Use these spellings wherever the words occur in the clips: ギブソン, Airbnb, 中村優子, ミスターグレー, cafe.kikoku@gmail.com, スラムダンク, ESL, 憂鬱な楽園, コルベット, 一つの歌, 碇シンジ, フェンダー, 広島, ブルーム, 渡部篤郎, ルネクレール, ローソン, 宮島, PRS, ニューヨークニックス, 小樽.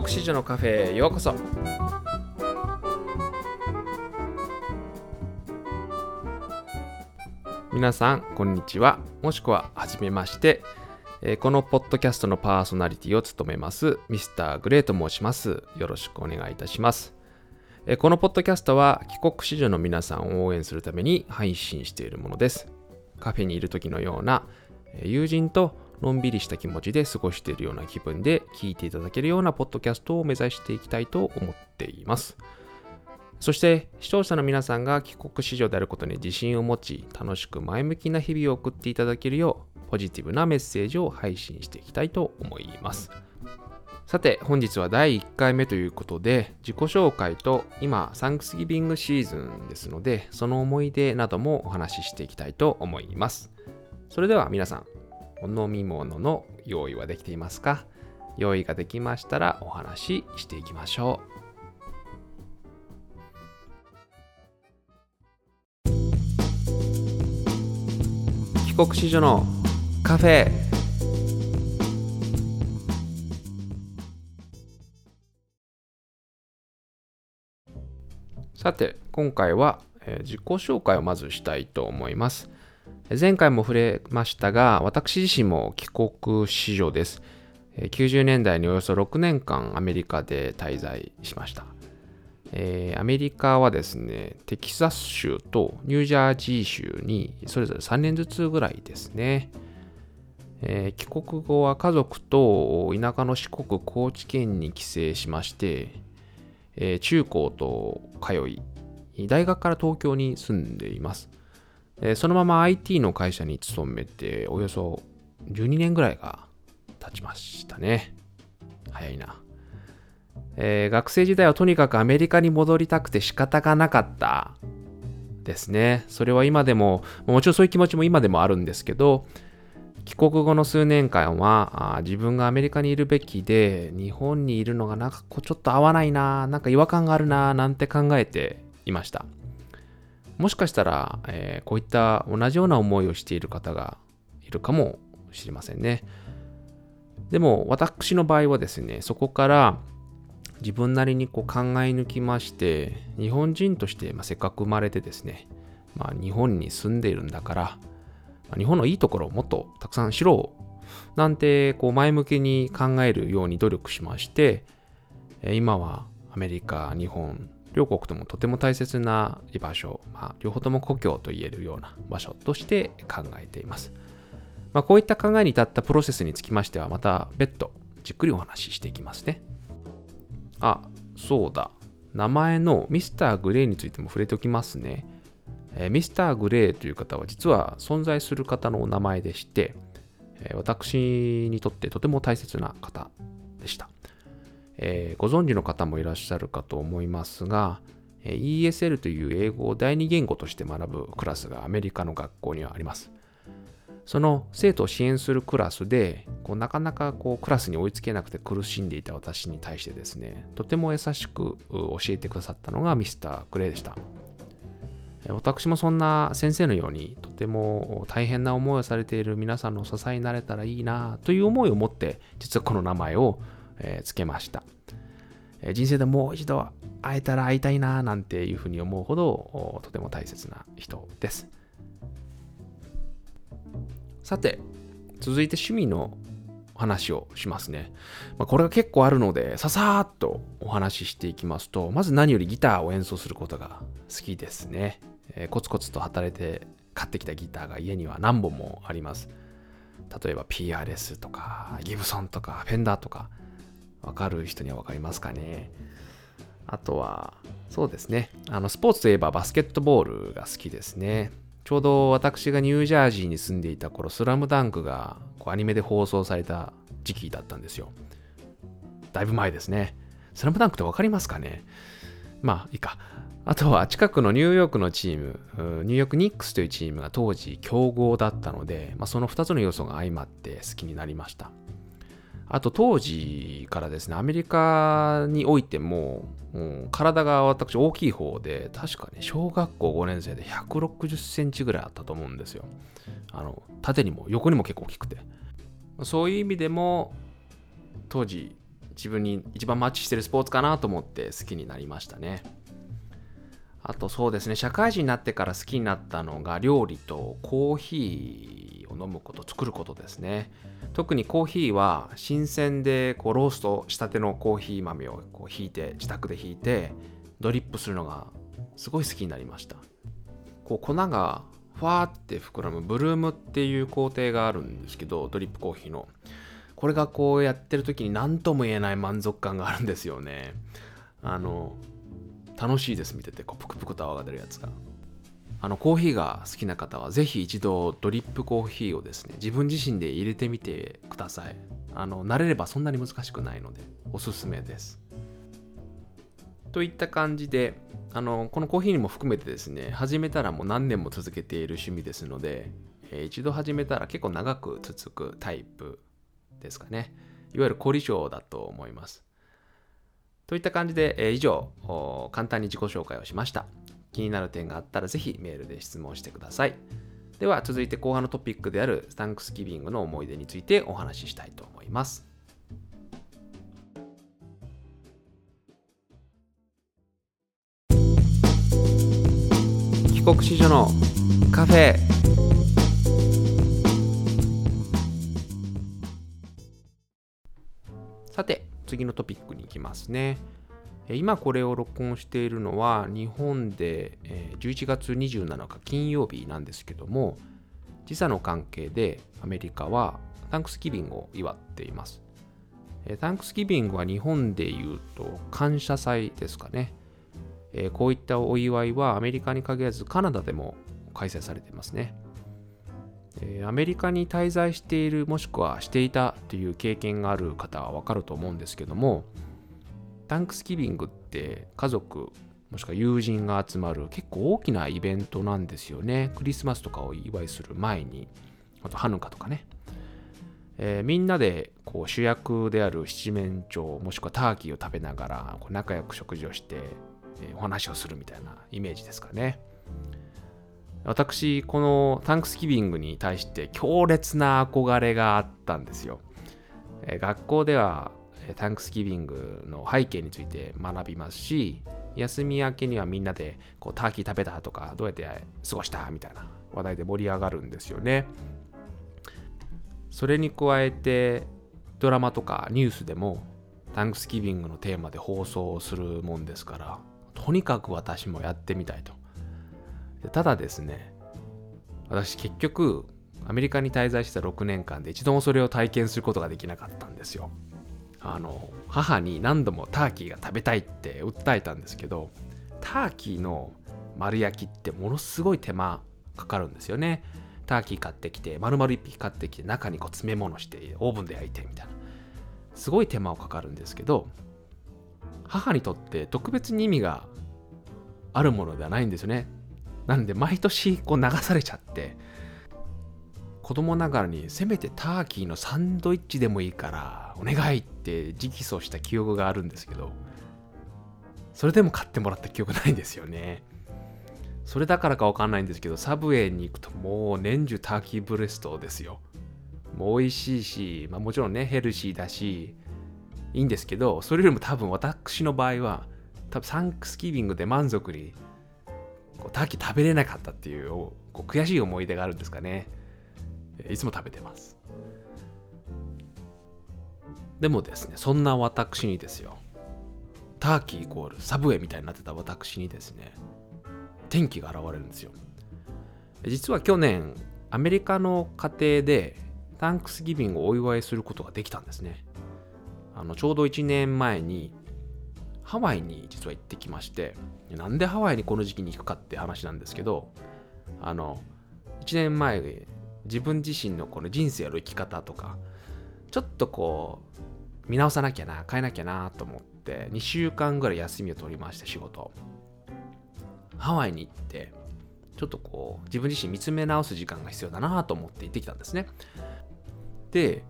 国子女のカフェへようこそ。皆さんこんにちは、もしくははじめまして。このポッドキャストのパーソナリティを務めますミスターグレーと申します。よろしくお願いいたします。このポッドキャストは帰国子女の皆さんを応援するために配信しているものです。カフェにいる時のような友人とのんびりした気持ちで過ごしているような気分で聞いていただけるようなポッドキャストを目指していきたいと思っています。そして視聴者の皆さんが帰国子女であることに自信を持ち、楽しく前向きな日々を送っていただけるようポジティブなメッセージを配信していきたいと思います。さて本日は第1回目ということで、自己紹介と今サンクスギビングシーズンですので、その思い出などもお話ししていきたいと思います。それでは皆さん、お飲み物の用意はできていますか？用意ができましたらお話ししていきましょう。帰国子女のカフェ。さて今回は自己紹介をまずしたいと思います。前回も触れましたが、私自身も帰国子女です。90年代におよそ6年間アメリカで滞在しました。アメリカはですね、テキサス州とニュージャージー州にそれぞれ3年ずつぐらいですね。帰国後は家族と田舎の四国高知県に帰省しまして、中高と通い、大学から東京に住んでいます。そのまま IT の会社に勤めておよそ12年ぐらいが経ちましたね。早いな。学生時代はとにかくアメリカに戻りたくて仕方がなかったですね。それは今でも、もちろんそういう気持ちも今でもあるんですけど、帰国後の数年間は自分がアメリカにいるべきで、日本にいるのがなんかちょっと合わないな、なんか違和感があるななんて考えていました。もしかしたら、こういった同じような思いをしている方がいるかもしれませんね。でも私の場合はですね、そこから自分なりに考え抜きまして、日本人として、せっかく生まれてですね、日本に住んでいるんだから、日本のいいところをもっとたくさん知ろうなんて前向きに考えるように努力しまして、今はアメリカ、日本両国ともとても大切な居場所、両方とも故郷と言えるような場所として考えています。こういった考えに至ったプロセスにつきましては、また別途じっくりお話ししていきますね。あ、そうだ。名前のミスターグレーについても触れておきますね。ミスターグレーという方は実は存在する方のお名前でして、私にとってとても大切な方でした。ご存知の方もいらっしゃるかと思いますが、ESL という英語を第二言語として学ぶクラスがアメリカの学校にはあります。その生徒を支援するクラスで、なかなかクラスに追いつけなくて苦しんでいた私に対してですね、とても優しく教えてくださったのがミスター・グレーでした。私もそんな先生のように、とても大変な思いをされている皆さんの支えになれたらいいなという思いを持って、実はこの名前をつけました。人生でもう一度会えたら会いたいななんていうふうに思うほど、とても大切な人です。さて、続いて趣味の話をしますね。これが結構あるので、ささーっとお話ししていきますと、まず何よりギターを演奏することが好きですね。コツコツと働いて買ってきたギターが家には何本もあります。例えば PRS とか、ギブソンとか、フェンダーとか、わかる人にはわかりますかね。あとは、そうですね、スポーツといえばバスケットボールが好きですね。ちょうど私がニュージャージーに住んでいた頃、スラムダンクがアニメで放送された時期だったんですよ。だいぶ前ですね。スラムダンクってわかりますかね？いいか。あとは近くのニューヨークのチーム、ニューヨークニックスというチームが当時強豪だったので、その2つの要素が相まって好きになりました。あと当時からですね、アメリカにおいても、体が私大きい方で、確かね、小学校5年生で160センチぐらいあったと思うんですよ。縦にも横にも結構大きくて。そういう意味でも、当時自分に一番マッチしてるスポーツかなと思って好きになりましたね。あとそうですね、社会人になってから好きになったのが料理とコーヒーを飲むこと、作ることですね。特にコーヒーは新鮮でローストしたてのコーヒー豆をひいて、自宅でひいてドリップするのがすごい好きになりました。粉がファーって膨らむブルームっていう工程があるんですけど、ドリップコーヒーのこれがやってる時に何とも言えない満足感があるんですよね。楽しいです、見ててプクプクと泡が出るやつが。コーヒーが好きな方はぜひ一度ドリップコーヒーをですね、自分自身で入れてみてください。慣れればそんなに難しくないのでおすすめです。といった感じでこのコーヒーにも含めてですね、始めたらもう何年も続けている趣味ですので、一度始めたら結構長く続くタイプですかね。いわゆる凝り性だと思います。といった感じで、以上簡単に自己紹介をしました。気になる点があったらぜひメールで質問してください。では続いて後半のトピックであるサンクスギビングの思い出についてお話ししたいと思います。帰国子女のカフェ。さて次のトピックに行きますね。今これを録音しているのは日本で11月27日金曜日なんですけども、時差の関係でアメリカはサンクスギビングを祝っています。サンクスギビングは日本でいうと感謝祭ですかね。こういったお祝いはアメリカに限らずカナダでも開催されていますね。アメリカに滞在しているもしくはしていたという経験がある方はわかると思うんですけども、サンクスギビングって家族もしくは友人が集まる結構大きなイベントなんですよね。クリスマスとかをお祝いする前に、あとハヌカとかね、みんなで主役である七面鳥もしくはターキーを食べながら仲良く食事をして、お話をするみたいなイメージですかね。私このサンクスギビングに対して強烈な憧れがあったんですよ。学校ではサンクスギビングの背景について学びますし、休み明けにはみんなでターキー食べたとかどうやって過ごしたみたいな話題で盛り上がるんですよね。それに加えてドラマとかニュースでもサンクスギビングのテーマで放送するもんですから、とにかく私もやってみたいと。ただですね、私結局アメリカに滞在した6年間で一度もそれを体験することができなかったんですよ。母に何度もターキーが食べたいって訴えたんですけど、ターキーの丸焼きってものすごい手間かかるんですよね。ターキー買ってきて丸々1匹買ってきて中に詰め物してオーブンで焼いてみたいな、すごい手間をかかるんですけど、母にとって特別に意味があるものではないんですよね。なんで毎年流されちゃって、子供ながらにせめてターキーのサンドイッチでもいいからお願いって直訴した記憶があるんですけど、それでも買ってもらった記憶ないんですよね。それだからかわかんないんですけど、サブウェイに行くともう年中ターキーブレストですよ。もう美味しいし、もちろんねヘルシーだしいいんですけど、それよりも多分私の場合はサンクスギビングで満足にターキー食べれなかったっていう悔しい思い出があるんですかね。いつも食べてます。でもですね、そんな私にですよ、ターキーイコールサブウェイみたいになってた私にですね、天気が現れるんですよ。実は去年アメリカの家庭でサンクスギビングをお祝いすることができたんですね。ちょうど1年前にハワイに実は行ってきまして、なんでハワイにこの時期に行くかって話なんですけど、1年前に自分自身のこの人生の生き方とかちょっと見直さなきゃな、変えなきゃなと思って2週間ぐらい休みを取りまして、仕事ハワイに行ってちょっと自分自身見つめ直す時間が必要だなと思って行ってきたんですね。で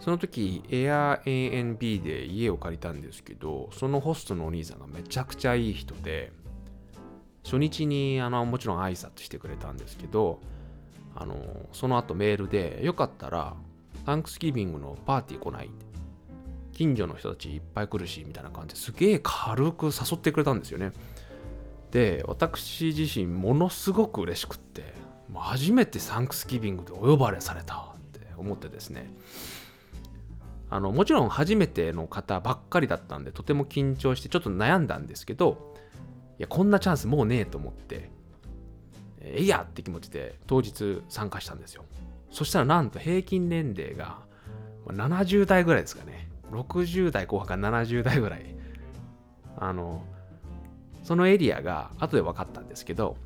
その時 Airbnb で家を借りたんですけど、そのホストのお兄さんがめちゃくちゃいい人で、初日にもちろん挨拶してくれたんですけど、その後メールでよかったらサンクスギビングのパーティー来ない、近所の人たちいっぱい来るしみたいな感じですげえ軽く誘ってくれたんですよね。で、私自身ものすごく嬉しくって、初めてサンクスギビングでお呼ばれされたって思ってですね、もちろん初めての方ばっかりだったんでとても緊張してちょっと悩んだんですけど、いやこんなチャンスもうねえと思っていやって気持ちで当日参加したんですよ。そしたらなんと平均年齢が70代ぐらいですかね、60代後半か70代ぐらい、そのエリアが後で分かったんですけど、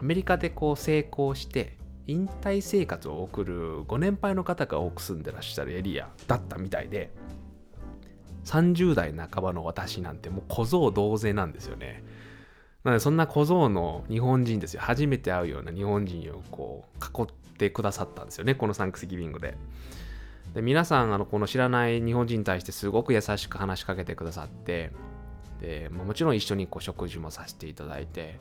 アメリカでこう成功して引退生活を送るご年配の方が多く住んでらっしゃるエリアだったみたいで、30代半ばの私なんてもう小僧同然なんですよね。なのでそんな小僧の日本人ですよ、初めて会うような日本人をこう囲ってくださったんですよね、このサンクスギビングで。で、皆さんこの知らない日本人に対してすごく優しく話しかけてくださって、でもちろん一緒にこう食事もさせていただいて、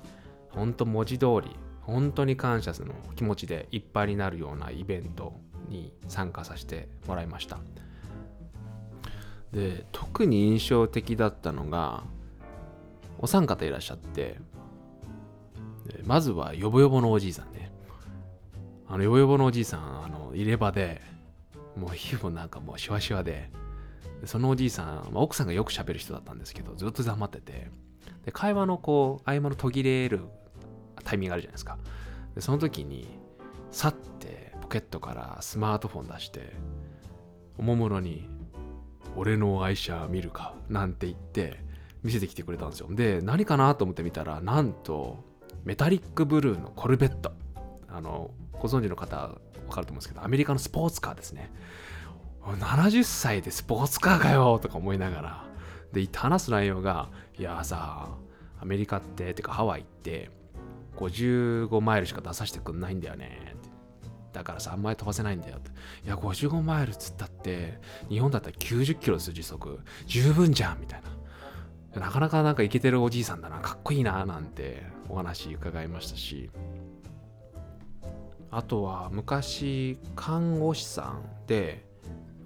本当文字通り本当に感謝の気持ちでいっぱいになるようなイベントに参加させてもらいました。で、特に印象的だったのがお三方いらっしゃって、まずはヨボヨボのおじいさんね。ヨボヨボのおじいさん入れ歯でもう皮膚なんかもうシワシワで、そのおじいさん、奥さんがよく喋る人だったんですけどずっと黙ってて、で会話のこう合間の途切れるタイミングあるじゃないですか。でその時にさってポケットからスマートフォン出しておもむろに俺の愛車見るかなんて言って見せてきてくれたんですよ。で何かなと思って見たら、なんとメタリックブルーのコルベット、ご存知の方わかると思うんですけどアメリカのスポーツカーですね。70歳でスポーツカーかよとか思いながら、で話す内容が、いやさアメリカってかハワイって55マイルしか出させてくんないんだよね。だからさあんまり飛ばせないんだよって。いや55マイルつったって日本だったら90キロです時速十分じゃんみたいな、なかなかなんかイケてるおじいさんだな、かっこいいななんてお話伺いましたし、あとは昔看護師さんで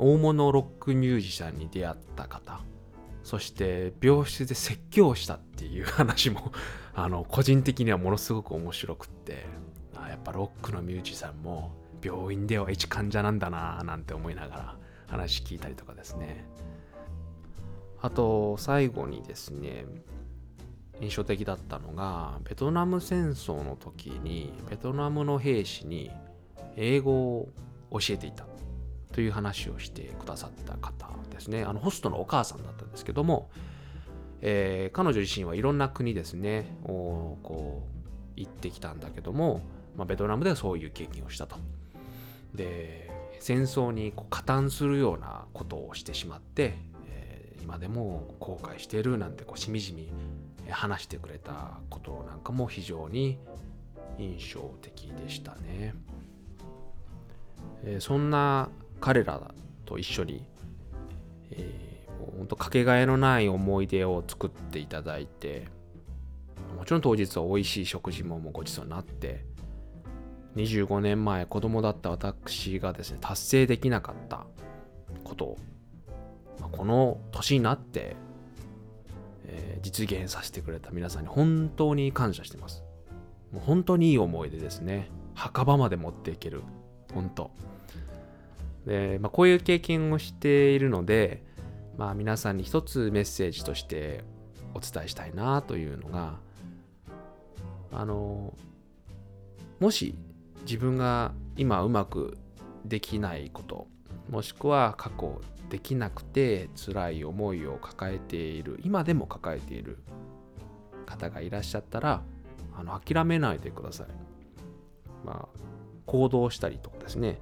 大物ロックミュージシャンに出会った方、そして病室で説教したっていう話も個人的にはものすごく面白くって、やっぱロックのミュージシャンも病院では一患者なんだななんて思いながら話聞いたりとかですね。あと最後にですね印象的だったのがベトナム戦争の時にベトナムの兵士に英語を教えていたという話をしてくださった方ですね。ホストのお母さんだったんですけども、彼女自身はいろんな国ですねをこう行ってきたんだけども、ベトナムではそういう経験をしたと。で戦争にこう加担するようなことをしてしまって、今でも後悔しているなんてこうしみじみ話してくれたことなんかも非常に印象的でしたね。そんな彼らと一緒に、本当かけがえのない思い出を作っていただいて、もちろん当日は美味しい食事もごちそうになって、25年前子供だった私がですね達成できなかったことを、この年になって、実現させてくれた皆さんに本当に感謝してます。もう本当にいい思い出ですね。墓場まで持っていける本当で、こういう経験をしているので、皆さんに一つメッセージとしてお伝えしたいなというのが、もし自分が今うまくできないこと、もしくは過去できなくて辛い思いを抱えている、今でも抱えている方がいらっしゃったら、諦めないでください。行動したりとかですね、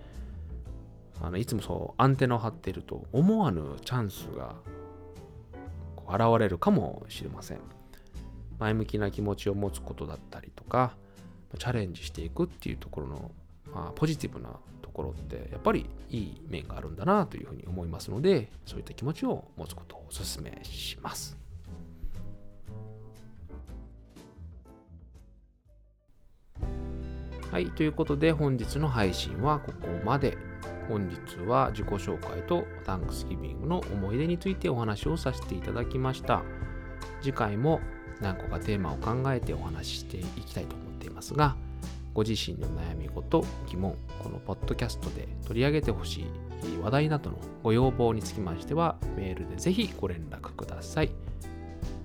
いつもそうアンテナを張っていると思わぬチャンスが現れるかもしれません。前向きな気持ちを持つことだったりとか、チャレンジしていくっていうところの、ポジティブなところってやっぱりいい面があるんだなというふうに思いますので、そういった気持ちを持つことをお勧めします。はい、ということで本日の配信はここまで。本日は自己紹介とサンクスギビングの思い出についてお話をさせていただきました。次回も何個かテーマを考えてお話ししていきたいと思っていますが、ご自身の悩み事、疑問、このポッドキャストで取り上げてほしい話題などのご要望につきましてはメールでぜひご連絡ください。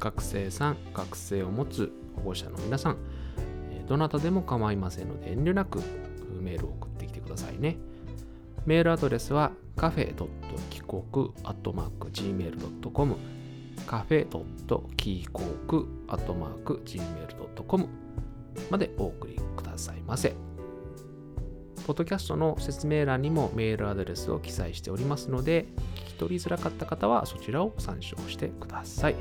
学生さん、学生を持つ保護者の皆さん、どなたでも構いませんので遠慮なくメールを送ってきてくださいね。メールアドレスは cafe.kikoku@gmail.com、 cafe.kikoku@gmail.com までお送りくださいませ。ポッドキャストの説明欄にもメールアドレスを記載しておりますので、聞き取りづらかった方はそちらを参照してください。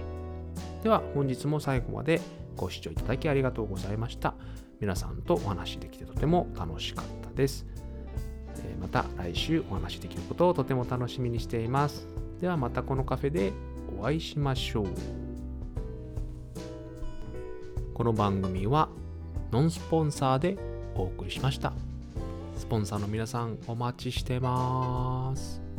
では本日も最後までご視聴いただきありがとうございました。皆さんとお話できてとても楽しかったです。また来週お話できることをとても楽しみにしています。ではまたこのカフェでお会いしましょう。この番組はノンスポンサーでお送りしました。スポンサーの皆さんお待ちしてます。